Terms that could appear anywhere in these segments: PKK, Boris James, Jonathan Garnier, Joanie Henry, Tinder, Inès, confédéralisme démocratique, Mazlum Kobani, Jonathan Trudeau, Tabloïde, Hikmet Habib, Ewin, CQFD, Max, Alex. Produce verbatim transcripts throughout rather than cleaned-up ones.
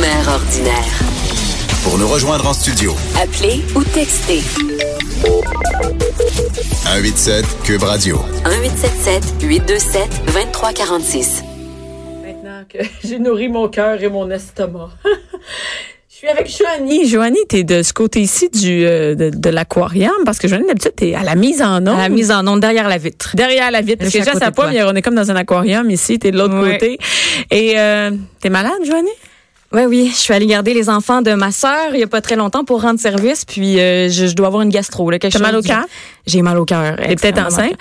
Mère ordinaire. Pour nous rejoindre en studio, appelez ou textez. un huit sept Cube Radio. un huit sept sept huit deux sept deux trois quatre six. Maintenant que j'ai nourri mon cœur et mon estomac. Je suis avec Joanie. Joanie, t'es de ce côté-ci du euh, de, de l'aquarium, parce que Joanie, d'habitude, t'es à la mise en onde. À la mise en onde, derrière la vitre. Derrière la vitre. Parce que déjà, ça pomme, on est comme dans un aquarium ici, t'es de l'autre ouais. côté. Et euh, t'es malade, Joanie? Oui, oui, je suis allée garder les enfants de ma sœur il n'y a pas très longtemps pour rendre service, puis euh, je, je dois avoir une gastro. Là, quelque T'as chose mal au cœur? J'ai mal au cœur. T'es peut-être enceinte?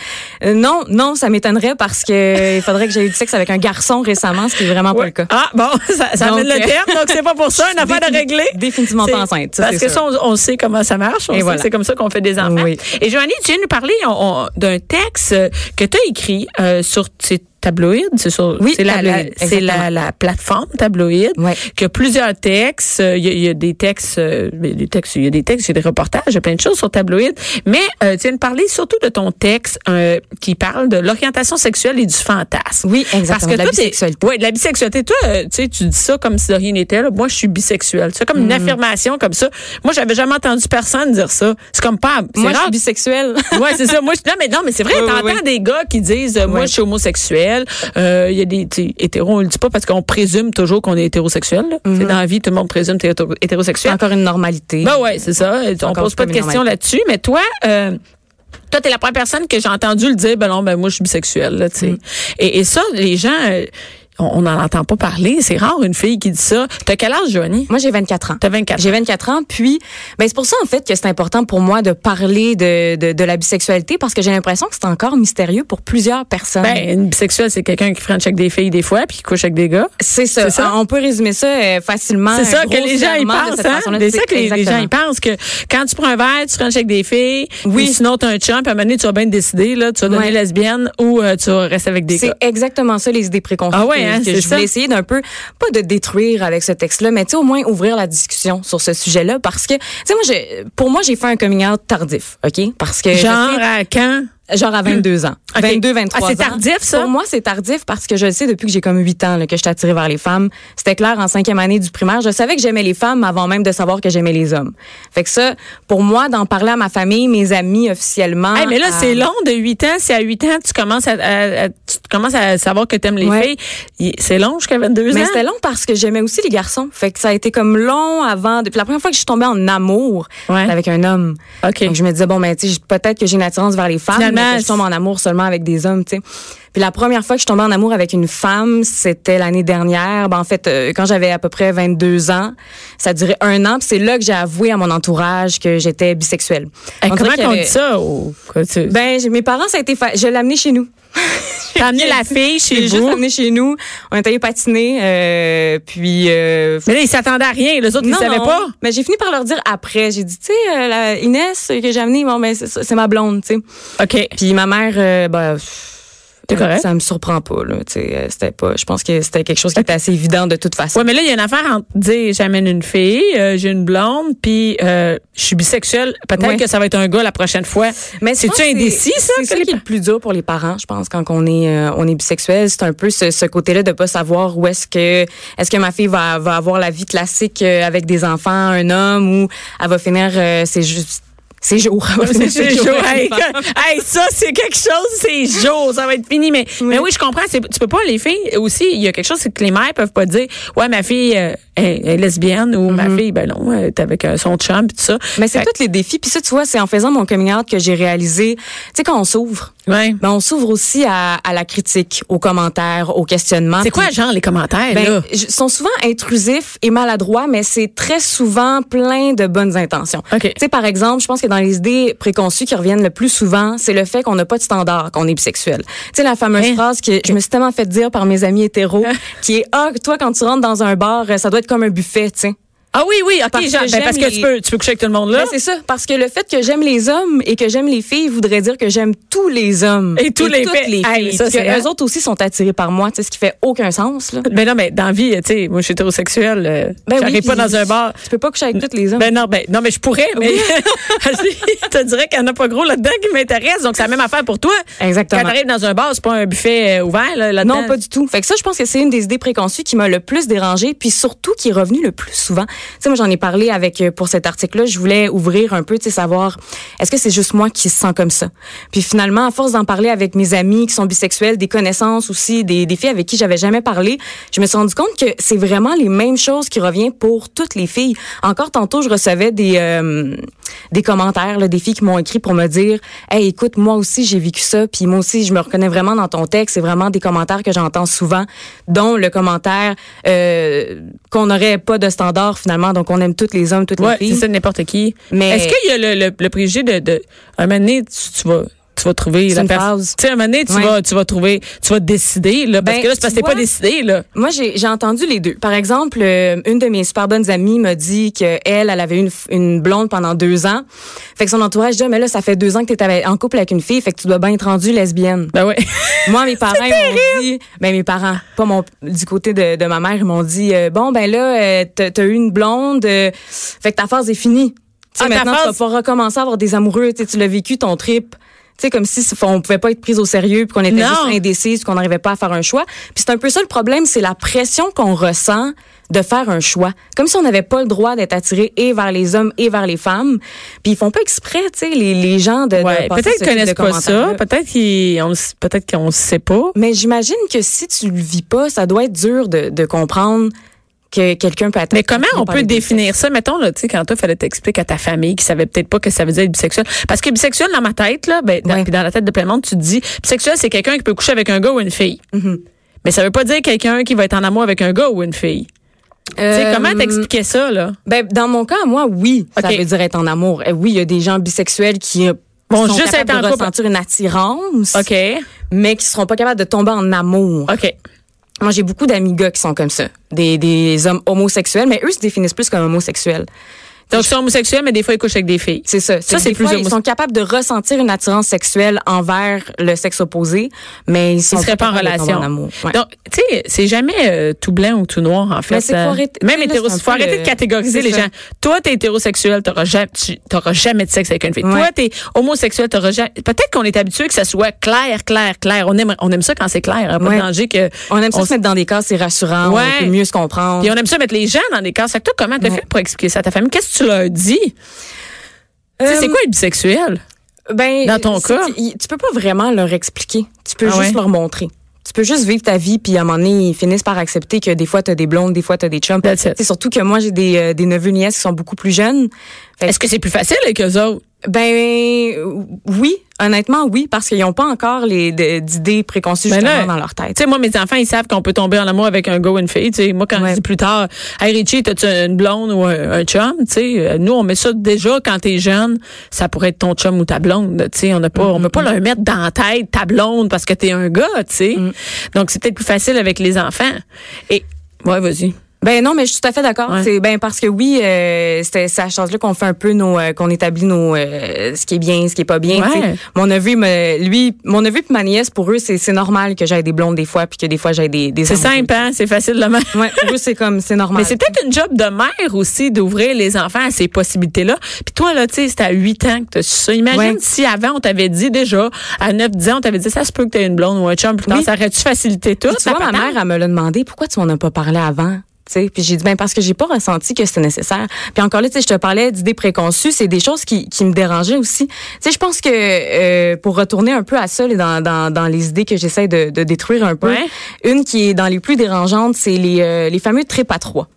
Euh, non, non, ça m'étonnerait parce que il faudrait que j'aie eu du sexe avec un garçon récemment, ce qui est vraiment ouais. pas le cas. Ah, bon, ça, ça donc, amène le terme, donc c'est pas pour ça, une affaire de régler. Définitivement c'est, pas enceinte. Ça, parce c'est que sûr. ça, on, on sait comment ça marche, on Et sait voilà. que c'est comme ça qu'on fait des enfants. Oui. Et Joanie, tu viens nous parler on, on, d'un texte que tu as écrit euh, sur... C'est, Tabloïde, c'est sur, oui, c'est la, tabloïde, la c'est la, la plateforme Tabloïde ouais. qui a plusieurs textes, il euh, y, y a des textes, euh, des textes, il y a des textes, il y a des reportages, il y a plein de choses sur Tabloïde, mais euh, tu viens de parler surtout de ton texte euh, qui parle de l'orientation sexuelle et du fantasme. Oui, exactement. Parce que de la toi, bisexualité. Oui, de la bisexualité. Toi, euh, tu sais, tu dis ça comme si de rien n'était. Là. Moi, je suis bisexuelle. C'est comme mm. une affirmation comme ça. Moi, j'avais jamais entendu personne dire ça. C'est comme pas. C'est moi, rare. Je suis bisexuelle. Oui, c'est ça. Moi, je, non, mais non, mais c'est vrai. Oui, t'entends oui. des gars qui disent, euh, moi, oui. je suis homosexuel. Il euh, y a des hétéros, on ne le dit pas parce qu'on présume toujours qu'on est hétérosexuel. Mm-hmm. Dans la vie, tout le monde présume que tu es hétérosexuel. C'est encore une normalité. Ben oui, c'est ça. C'est on ne pose pas de questions là-dessus. Mais toi, euh, toi tu es la première personne que j'ai entendu le dire, ben non, ben moi, je suis bisexuelle. Là, mm-hmm. et, et ça, les gens... Euh, on n'en entend pas parler. C'est rare, une fille qui dit ça. T'as quel âge, Joanie? Moi, j'ai vingt-quatre ans. T'as vingt-quatre ans. J'ai vingt-quatre ans, puis... ben c'est pour ça, en fait, que c'est important pour moi de parler de, de, de la bisexualité, parce que j'ai l'impression que c'est encore mystérieux pour plusieurs personnes. Ben, une bisexuelle, c'est quelqu'un qui french avec des filles des fois, puis qui couche avec des gars. C'est ça. C'est ça. On peut résumer ça facilement. C'est ça que les gens y pensent, hein? C'est ça que les, les gens y pensent, que quand tu prends un verre, tu french avec des filles, oui. ou sinon t'as un chum, puis à un moment donné, tu vas bien te décider, là, tu vas devenir ouais. lesbienne, ou euh, tu vas rester avec des c'est gars. C'est exactement ça, les idées préconçues. Ah ouais. Que c'est je voulais ça. essayer d'un peu, pas de détruire avec ce texte-là, mais tu sais, au moins ouvrir la discussion sur ce sujet-là, parce que, tu sais, moi, je, pour moi, j'ai fait un coming out tardif, OK? Parce que... Genre je sais, à quand? Genre à vingt-deux ans. Okay. vingt-deux, vingt-trois ans. Ah, c'est tardif, ça? Pour moi, c'est tardif parce que je le sais depuis que j'ai comme huit ans là, que je suis attirée vers les femmes. C'était clair en cinquième année du primaire. Je savais que j'aimais les femmes avant même de savoir que j'aimais les hommes. Fait que ça, pour moi, d'en parler à ma famille, mes amis officiellement... Hey, mais là, à... c'est long de huit ans. Si à huit ans, tu commences à, à, à, tu commences à savoir que t'aimes les ouais. filles, c'est long jusqu'à vingt-deux ans. Mais c'était long parce que j'aimais aussi les garçons. Fait que ça a été comme long avant... Depuis la première fois que je suis tombée en amour ouais. avec un homme. Okay. Donc, je me disais, bon, ben, tu sais, peut-être que j'ai une attirance vers les femmes. Finalement, mais je tombe en amour seulement avec des hommes, tu sais. Puis la première fois que je tombais en amour avec une femme, c'était l'année dernière. Ben en fait, euh, quand j'avais à peu près vingt-deux ans, ça durait un an. Puis c'est là que j'ai avoué à mon entourage que j'étais bisexuelle. Hey, comment qu'on avait... dit ça? Ou... Ben mes parents, ça a été... Fa... Je l'ai amenée chez nous. J'ai amené la fille chez vous. J'ai juste amené chez nous. On est allé patiner. Euh, puis... Euh... Mais là, ils s'attendaient à rien. Les autres, non, ils savaient non. pas. Mais j'ai fini par leur dire après. J'ai dit, tu sais, euh, la Inès que j'ai amenée, bon, ben, c'est, c'est ma blonde, tu sais. OK. Puis ma mère... Euh, ben, t'es correct? Ça me surprend pas, là. T'sais, c'était pas. Je pense que c'était quelque chose qui était assez évident de toute façon. Ouais, mais là, il y a une affaire entre dire j'amène une fille, euh, j'ai une blonde, puis euh, je suis bisexuelle. Peut-être ouais. que ça va être un gars la prochaine fois. Mais c'est-tu indécis, ça? C'est ça qui est le plus dur pour les parents, je pense, quand on est euh, on est bisexuel. C'est un peu ce, ce côté-là de pas savoir où est-ce que est-ce que ma fille va, va avoir la vie classique avec des enfants, un homme, ou elle va finir euh, c'est juste. C'est jour. C'est, c'est jour. jour. Hey, hey, ça, c'est quelque chose, c'est jour. Ça va être fini. Mais oui, mais oui je comprends. C'est, tu peux pas, les filles, aussi, il y a quelque chose, c'est que les mères peuvent pas dire, ouais, ma fille euh, est, est lesbienne ou mm-hmm. ma fille, ben non, elle est avec euh, son chum pis tout ça. Mais c'est tous les défis. Puis ça, tu vois, c'est en faisant mon coming out que j'ai réalisé, tu sais, quand on s'ouvre, ouais. ben, on s'ouvre aussi à, à la critique, aux commentaires, aux questionnements. C'est pis, quoi, genre, les commentaires, ben, là? Ils sont souvent intrusifs et maladroits, mais c'est très souvent plein de bonnes intentions. Okay. Tu sais, par exemple, je pense que dans dans les idées préconçues qui reviennent le plus souvent, c'est le fait qu'on n'a pas de standard, qu'on est bisexuel. Tu sais, la fameuse hein? phrase que je me suis tellement fait dire par mes amis hétéros, qui est « Ah, toi, quand tu rentres dans un bar, ça doit être comme un buffet, tu sais. » Ah oui, oui, OK, parce que, ben parce que les... tu, peux, tu peux coucher avec tout le monde là. Ben c'est ça, parce que le fait que j'aime les hommes et que j'aime les filles voudrait dire que j'aime tous les hommes. Et, tous et les toutes filles. les filles. Hey, ça, c'est que eux autres aussi sont attirés par moi, tu sais, ce qui fait aucun sens. Là. Ben non, mais dans la vie, tu sais, moi je suis hétérosexuelle, euh, ben j'arrive oui, pas dans un bar. Tu peux pas coucher avec tous les hommes. Ben non, ben non, mais je pourrais, mais je te dirais qu'il y en a pas gros là-dedans qui m'intéresse, donc c'est la même affaire pour toi. Exactement. Quand t'arrives dans un bar, c'est pas un buffet ouvert là, là-dedans. Non, pas du tout. Fait que ça, je pense que c'est une des idées préconçues qui m'a le plus dérangée, puis surtout qui est revenue le plus souvent. Tu sais, moi, j'en ai parlé avec, pour cet article-là, je voulais ouvrir un peu, tu sais, savoir, est-ce que c'est juste moi qui se sens comme ça? Puis finalement, à force d'en parler avec mes amis qui sont bisexuels, des connaissances aussi, des, des filles avec qui j'avais jamais parlé, je me suis rendu compte que c'est vraiment les mêmes choses qui reviennent pour toutes les filles. Encore tantôt, je recevais des, euh, des commentaires, là, des filles qui m'ont écrit pour me dire, hey, écoute, moi aussi, j'ai vécu ça, puis moi aussi, je me reconnais vraiment dans ton texte. C'est vraiment des commentaires que j'entends souvent, dont le commentaire, euh, qu'on n'aurait pas de standard, finalement. Donc, on aime tous les hommes, toutes ouais, les filles. Oui, c'est ça, n'importe qui. Mais est-ce qu'il y a le, le, le préjugé de, de... À un moment donné, tu, tu vas... tu vas trouver la personne. Tu sais, à un moment donné, tu, ouais. vas, tu vas trouver, tu vas te décider, là, parce ben, que là, c'est parce que t'es pas décidé, là. Moi, j'ai, j'ai entendu les deux. Par exemple, euh, une de mes super bonnes amies m'a dit qu'elle, elle avait une, une blonde pendant deux ans. Fait que son entourage dit, ah, mais là, ça fait deux ans que t'es en couple avec une fille, fait que tu dois bien être rendue lesbienne. Ben oui. Moi, mes parents, ils m'ont dit, ben mes parents, pas mon, du côté de, de ma mère, ils m'ont dit, euh, bon, ben là, euh, t'as, t'as eu une blonde, euh, fait que ta phase est finie. Tu sais, ah, maintenant, phase... tu vas pas recommencer à avoir des amoureux, tu sais, tu l'as vécu, ton trip. Tu sais, comme si on pouvait pas être prise au sérieux, puis qu'on était non. juste indécise, qu'on n'arrivait pas à faire un choix. Puis c'est un peu ça le problème, c'est la pression qu'on ressent de faire un choix. Comme si on n'avait pas le droit d'être attiré et vers les hommes et vers les femmes. Puis ils font pas exprès, tu sais, les, les gens de, ouais. de peut-être qu'ils connaissent pas ça, peut-être qu'ils, on, peut-être qu'on le sait pas. Mais j'imagine que si tu le vis pas, ça doit être dur de, de comprendre que quelqu'un peut attendre. Mais comment on peut définir ça? Mettons, là, tu sais, quand toi, il fallait t'expliquer à ta famille qui savait peut-être pas que ça veut dire être bisexuel. Parce que bisexuel, dans ma tête, là, ben, ouais. dans, puis dans la tête de plein de monde, tu te dis, bisexuel, c'est quelqu'un qui peut coucher avec un gars ou une fille. Mm-hmm. Mais ça veut pas dire quelqu'un qui va être en amour avec un gars ou une fille. Euh, tu sais, comment t'expliquais ça, là? Ben, dans mon cas, moi, oui, okay. ça veut dire être en amour. Et oui, il y a des gens bisexuels qui, bon, sont juste capables être en de ressentir une attirance, okay. mais qui seront pas capables de tomber en amour. OK. Moi, j'ai beaucoup d'amis gars qui sont comme ça, des, des hommes homosexuels, mais eux se définissent plus comme homosexuels. Donc, ils sont homosexuels, mais des fois, ils couchent avec des filles. C'est ça. C'est ça, c'est plus fois, homose... Ils sont capables de ressentir une attirance sexuelle envers le sexe opposé, mais ils sont ils seraient pas en relation. Ouais. Donc, tu sais, c'est jamais euh, tout blanc ou tout noir, en fait. Mais c'est euh, arrêter, même hétérosexuel. Faut arrêter le... de catégoriser les gens. Toi, t'es hétérosexuel, t'auras jamais, tu, t'auras jamais de sexe avec une fille. Ouais. Toi, t'es homosexuel, t'auras jamais. Peut-être qu'on est habitué que ça soit clair, clair, clair. On aime, on aime ça quand c'est clair. Hein, pas ouais. de danger que. On aime ça on... se mettre dans des cases, c'est rassurant. Ouais. On peut mieux se comprendre. Et on aime ça mettre les gens dans des cases. Toi, comment t'as fait pour expliquer ça à ta famille? Tu leur dis. Euh, c'est quoi être bisexuel? Ben, dans ton cas? Tu, tu peux pas vraiment leur expliquer. Tu peux ah juste ouais? leur montrer. Tu peux juste vivre ta vie, puis à un moment donné, ils finissent par accepter que des fois, t'as des blondes, des fois, t'as des chums. C'est surtout que moi, j'ai des, euh, des neveux, nièces qui sont beaucoup plus jeunes. Fait Est-ce que, que c'est plus facile avec eux autres? Ben, oui. Honnêtement, oui, parce qu'ils n'ont pas encore les de, d'idées préconçues ben justement là, dans leur tête. Tu sais, moi, mes enfants, ils savent qu'on peut tomber en amour avec un gars ou une fille. T'sais, moi, quand ouais. je dis plus tard, « Hey, Richie, t'as-tu une blonde ou un, un chum? » T'sais, nous, on met ça déjà quand t'es jeune. Ça pourrait être ton chum ou ta blonde. T'sais, on n'a pas, mm-hmm. on peut pas leur mettre dans la tête ta blonde parce que t'es un gars. T'sais. Mm. Donc, c'est peut-être plus facile avec les enfants. Et, ouais, vas-y. Ben non, mais je suis tout à fait d'accord. Ouais. C'est ben parce que oui, euh, c'est, c'est à ce chance-là qu'on fait un peu nos, euh, qu'on établit nos, euh, ce qui est bien, ce qui est pas bien. Ouais. Mon neveu, me, lui, mon neveu puis ma nièce, pour eux, c'est, c'est normal que j'aille des blondes des fois, puis que des fois j'aille des, des. C'est simple, hein? C'est facile de mettre. Ouais, pour eux, c'est comme, c'est normal. Mais c'est peut-être une job de mère aussi d'ouvrir les enfants à ces possibilités-là. Puis toi là, tu sais, c'était à huit ans que t'as su ça. Imagine ouais. si avant on t'avait dit déjà à neuf dix ans, on t'avait dit ça se peut que t'aies une blonde ou un chum plus tard, oui. ça aurait-tu facilité tout? Tu vois, ma mère, elle me l'a demandé. Pourquoi tu m'en as pas parlé avant? T'sais, puis j'ai dit ben parce que j'ai pas ressenti que c'était nécessaire. Puis encore là, tu sais, je te parlais d'idées préconçues, c'est des choses qui qui me dérangeaient aussi. Tu sais, je pense que euh, pour retourner un peu à ça, dans dans dans les idées que j'essaie de, de détruire un peu, ouais. une qui est dans les plus dérangeantes, c'est les euh, les fameux trips à trois.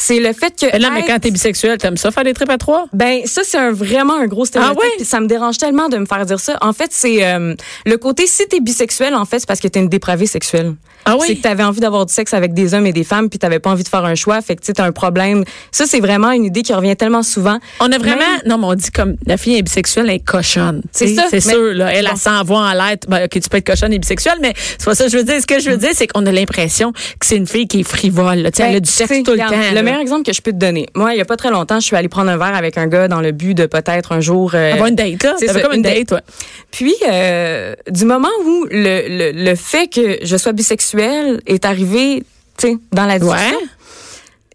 c'est le fait que... Mais là, être... mais quand t'es bisexuel, t'aimes ça faire des trips à trois? Ben, ça, c'est un, vraiment un gros stéréotype. Ah ouais? Pis ça me dérange tellement de me faire dire ça. En fait, c'est euh, le côté, si t'es bisexuel, en fait, c'est parce que t'es une dépravée sexuelle. Ah oui? C'est que t'avais envie d'avoir du sexe avec des hommes et des femmes, puis t'avais pas envie de faire un choix, fait que tu as un problème. Ça, c'est vraiment une idée qui revient tellement souvent. On a vraiment... Même... Non, mais on dit comme, la fille est bisexuelle, elle est cochonne. C'est ça. C'est mais... sûr, là. Elle, bon. elle s'envoie en l'air. Ben, OK, tu peux être cochonne et bisexuelle, mais c'est pas ça que je veux dire. Ce que je veux dire, c'est qu'on a l'impression que c'est une fille qui est frivole. Là. Ben, elle a du sexe tout le temps. Le là. meilleur exemple que je peux te donner, moi, il n'y a pas très longtemps, je suis allée prendre un verre avec un gars dans le but de peut-être un jour... Euh, avoir une date, là. C'est comme une date, date ouais. Puis, euh, du moment où le, le, le fait que je sois bisexuelle est arrivé, tu sais, dans la discussion... Ouais.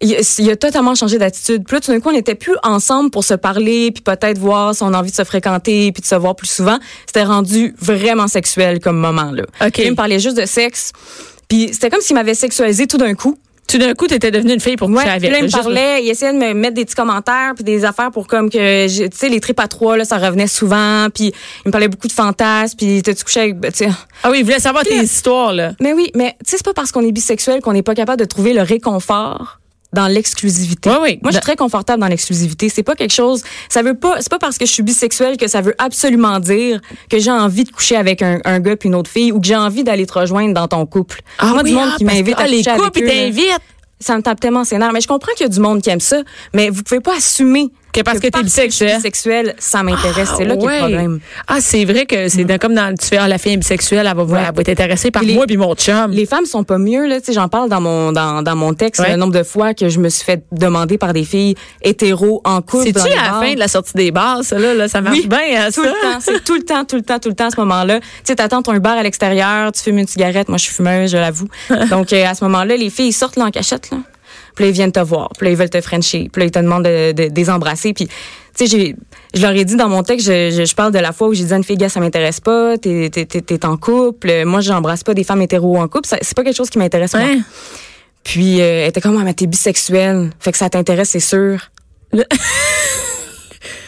Il, il a totalement changé d'attitude. Puis là, tout d'un coup, on n'était plus ensemble pour se parler, puis peut-être voir si on a envie de se fréquenter, puis de se voir plus souvent. C'était rendu vraiment sexuel comme moment, là. OK. Il me parlait juste de sexe. Puis c'était comme s'il m'avait sexualisé tout d'un coup. Tout d'un coup, t'étais devenue une fille pour que ouais, tu avais. Là, il me parlait, juste... il essayait de me mettre des petits commentaires puis des affaires pour comme que, tu sais, les tripes à trois, là, ça revenait souvent. Puis il me parlait beaucoup de fantasmes. Puis t'as-tu couché avec, tu sais. Ah oui, il voulait savoir puis, tes histoires, là. Mais oui, mais tu sais, c'est pas parce qu'on est bisexuel qu'on n'est pas capable de trouver le réconfort dans l'exclusivité. Oui, oui. Moi, je suis très confortable dans l'exclusivité. C'est pas quelque chose. Ça veut pas. C'est pas parce que je suis bisexuelle que ça veut absolument dire que j'ai envie de coucher avec un, un gars puis une autre fille ou que j'ai envie d'aller te rejoindre dans ton couple. Ah, moi, oui, du monde ah, qui m'invite à coucher avec eux, t'invite. Ça me tape tellement ses nerfs. Mais je comprends qu'il y a du monde qui aime ça. Mais vous pouvez pas assumer. Que parce que, que t'es bisexuel. bisexuel, ça m'intéresse. Ah, c'est là ouais. qu'il y a le problème. Ah, c'est vrai que c'est mmh. comme dans tu fais ah, la fille bisexuelle, elle va, ouais. elle va être intéressée par les, moi puis mon chum. Les femmes sont pas mieux là. Tu sais, j'en parle dans mon dans dans mon texte ouais. le nombre de fois que je me suis fait demander par des filles hétéros en couple. C'est tu à la fin de la sortie des bars, ça là, là ça marche oui, bien. Hein, tout ça. le temps, c'est tout le temps, tout le temps, tout le temps à ce moment-là. Tu sais, t'attends ton bar à l'extérieur, tu fumes une cigarette. Moi, je suis fumeuse, je l'avoue. Donc euh, à ce moment-là, les filles sortent là en cachette là. Puis là, ils viennent te voir. Puis là, ils veulent te frencher. Puis là, ils te demandent de, de, de les embrasser. Puis, tu sais, j'ai, je leur ai dit dans mon texte, je, je, je parle de la fois où j'ai dit à une fille, gars, ça m'intéresse pas, t'es, t'es, t'es, t'es en couple. Moi, j'embrasse pas des femmes hétéros en couple. Ça, c'est pas quelque chose qui m'intéresse. Ouais. Moi. Puis, euh, elle était comme, ah, mais t'es bisexuelle. Fait que ça t'intéresse, c'est sûr. Le...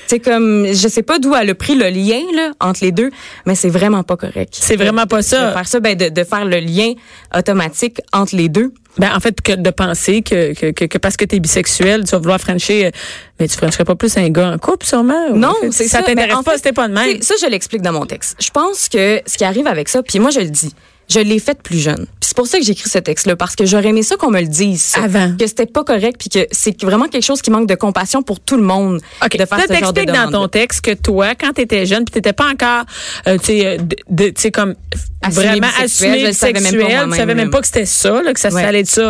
C'est comme, je sais pas d'où elle a pris le lien là, entre les deux, mais c'est vraiment pas correct. C'est vraiment pas ça. De faire ça, ben, de, de faire le lien automatique entre les deux. Ben, en fait, que de penser que, que, que, que parce que t'es bisexuel, tu vas vouloir frencher, mais tu frencherais pas plus un gars en couple, sûrement? Non, en fait, c'est ça. Ça t'intéresse pas, fait, c'était pas de même. Ça, je l'explique dans mon texte. Je pense que ce qui arrive avec ça, puis moi, je le dis. Je l'ai faite plus jeune. Puis c'est pour ça que j'écris ce texte-là, parce que j'aurais aimé ça qu'on me le dise. Ça, avant. Que c'était pas correct, puis que c'est vraiment quelque chose qui manque de compassion pour tout le monde. OK. De faire ça, ce genre de demande. Dans ton texte que toi, quand t'étais jeune, puis t'étais pas encore, euh, tu sais, tu sais comme assumé vraiment assumé sexuel, tu savais même pas que c'était ça, là, que ça ouais. allait de ça,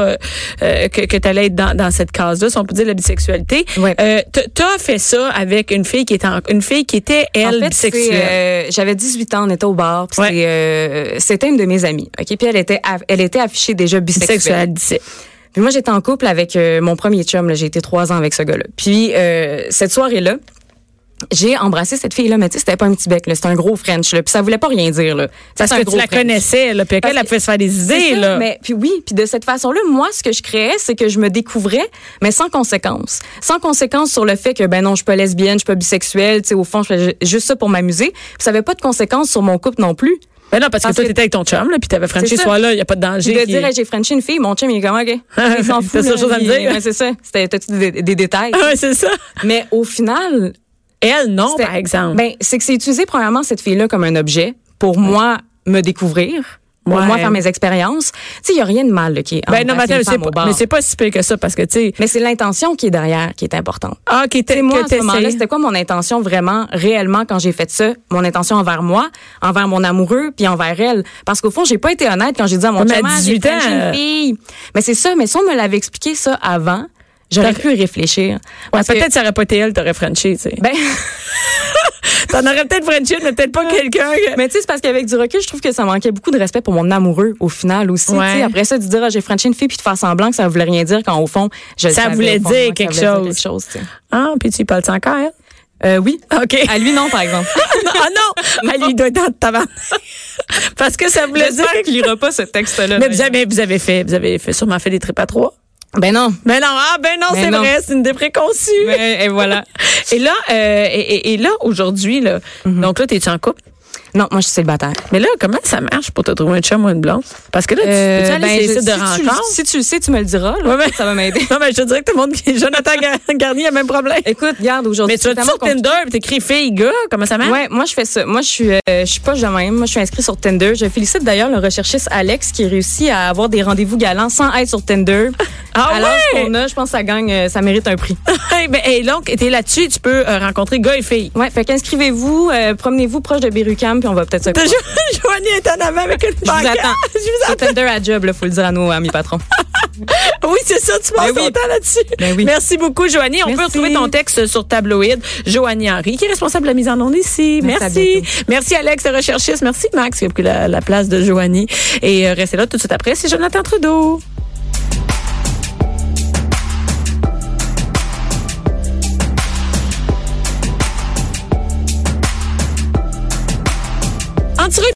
euh, que, que t'allais être dans, dans cette case-là, si on peut dire la bisexualité. Ouais. Euh, t'as fait ça avec une fille qui était en, une fille qui était elle en fait, bisexuelle. Euh, j'avais dix-huit ans, on était au bar, puis ouais. c'était, euh, c'était une de mes amis. OK, puis elle était elle était affichée déjà bisexuelle. Bisexuelle. Puis moi j'étais en couple avec euh, mon premier chum là, j'ai été trois ans avec ce gars-là. Puis euh, cette soirée-là, j'ai embrassé cette fille-là, mais tu sais, c'était pas un petit bec, là, c'était un gros French, là, puis ça voulait pas rien dire, là. Parce que tu la connaissais, là, puis elle pouvait se faire des idées, là. Mais puis oui, puis de cette façon-là, moi, ce que je créais, c'est que je me découvrais, mais sans conséquence, sans conséquence sur le fait que ben non, je suis pas lesbienne, je suis pas bisexuelle, tu sais, au fond, je fais juste ça pour m'amuser. Puis ça avait pas de conséquence sur mon couple non plus. Ben non, parce que parce toi, t'étais avec ton chum, là, pis t'avais Frenché, soit là, il n'y a pas de danger. De dire, est... hey, j'ai Frenché une fille, mon chum, il est comme, OK. Il s'en fout. C'est ça, chose à me dire. Ouais, c'est ça. C'était, t'as-tu des, des détails? Ah, ouais, c'est ça. Mais au final. Elle, non, c'était, par exemple. Ben, c'est que c'est utilisé, premièrement, cette fille-là, comme un objet pour ouais. moi me découvrir. Pour ouais. moi, faire mes expériences. Tu sais, il n'y a rien de mal, là, qui est ben non, mais attends, c'est pas, mais c'est pas si pire que ça, parce que, tu sais. Mais c'est l'intention qui est derrière, qui est importante. Ah, qui était, moi, à ce moment-là, c'était quoi mon intention vraiment, réellement, quand j'ai fait ça? Mon intention envers moi, envers mon amoureux, puis envers elle. Parce qu'au fond, j'ai pas été honnête quand j'ai dit à mon chum, j'ai frenché une fille. Mais c'est ça, mais si on me l'avait expliqué ça avant, j'aurais pu réfléchir. Ouais, peut-être que ça aurait pas été elle, t'aurais frenché, tu sais. Ben. T'en aurais peut-être Frenchie, mais peut-être pas quelqu'un. Mais tu sais, c'est parce qu'avec du recul, je trouve que ça manquait beaucoup de respect pour mon amoureux, au final aussi. Ouais. Après ça, de dire, ah, j'ai Frenchie une fille, puis de faire semblant que ça voulait rien dire, quand au fond, je ça voulait dire, dire quelque chose. Ah, puis tu y parles encore, elle? Euh, oui. OK. À lui, non, par exemple. Ah non! À lui, il doit être dans ta main. Parce que ça voulait dire qu'il lira pas ce texte-là. Mais vous avez, vous avez fait, vous avez fait, sûrement fait des tripes à trois. Ben non. Ben non, ah ben non, ben c'est non. vrai, c'est une idée préconçue. Ben, et voilà. et là, euh, et, et là aujourd'hui, là, mm-hmm. donc là, t'es-tu en couple? Non, moi, je suis célibataire. Mais là, comment ça marche pour te trouver un chum ou une blonde? Parce que là, tu euh, peux-tu aller ben, sur les sites de rencontre? Si tu le sais, tu me le diras. Là, ouais, ça va m'aider. Non, mais ben, je te dirais que tout le monde qui est Jonathan Garnier a le même problème. Écoute, regarde, aujourd'hui... Mais tu vas sur Tinder et t'écris fille-gars, comment ça marche? Oui, moi, je fais ça. Moi, je suis euh, je suis pas jamais. Moi, je suis inscrite sur Tinder. Je félicite d'ailleurs le recherchiste Alex qui réussit à avoir des rendez-vous galants sans être sur Tinder. Ah alors, ouais? qu'on a, je pense que ça gagne, euh, ça mérite un prix. Et ben, hey, donc, t'es là-dessus, tu peux euh, rencontrer gars et filles. Ouais, fait qu'inscrivez-vous, euh, promenez-vous proche de Bérucam, puis on va peut-être se croiser. Joanie est en avant avec une banque. Je vous attends. Je vous attends. Tinder à job, là, faut le dire à nos amis patrons. Oui, c'est ça, tu passes ben oui. ton temps là-dessus. Ben oui. Merci beaucoup, Joanie. On Merci. peut retrouver ton texte sur Tabloïde. Joanie Henry, qui est responsable de la mise en onde ici. Merci. Merci, Merci Alex, le recherchiste. Merci, Max, qui a pris la, la place de Joanie. Et euh, restez là tout de suite après. C'est Jonathan Trudeau.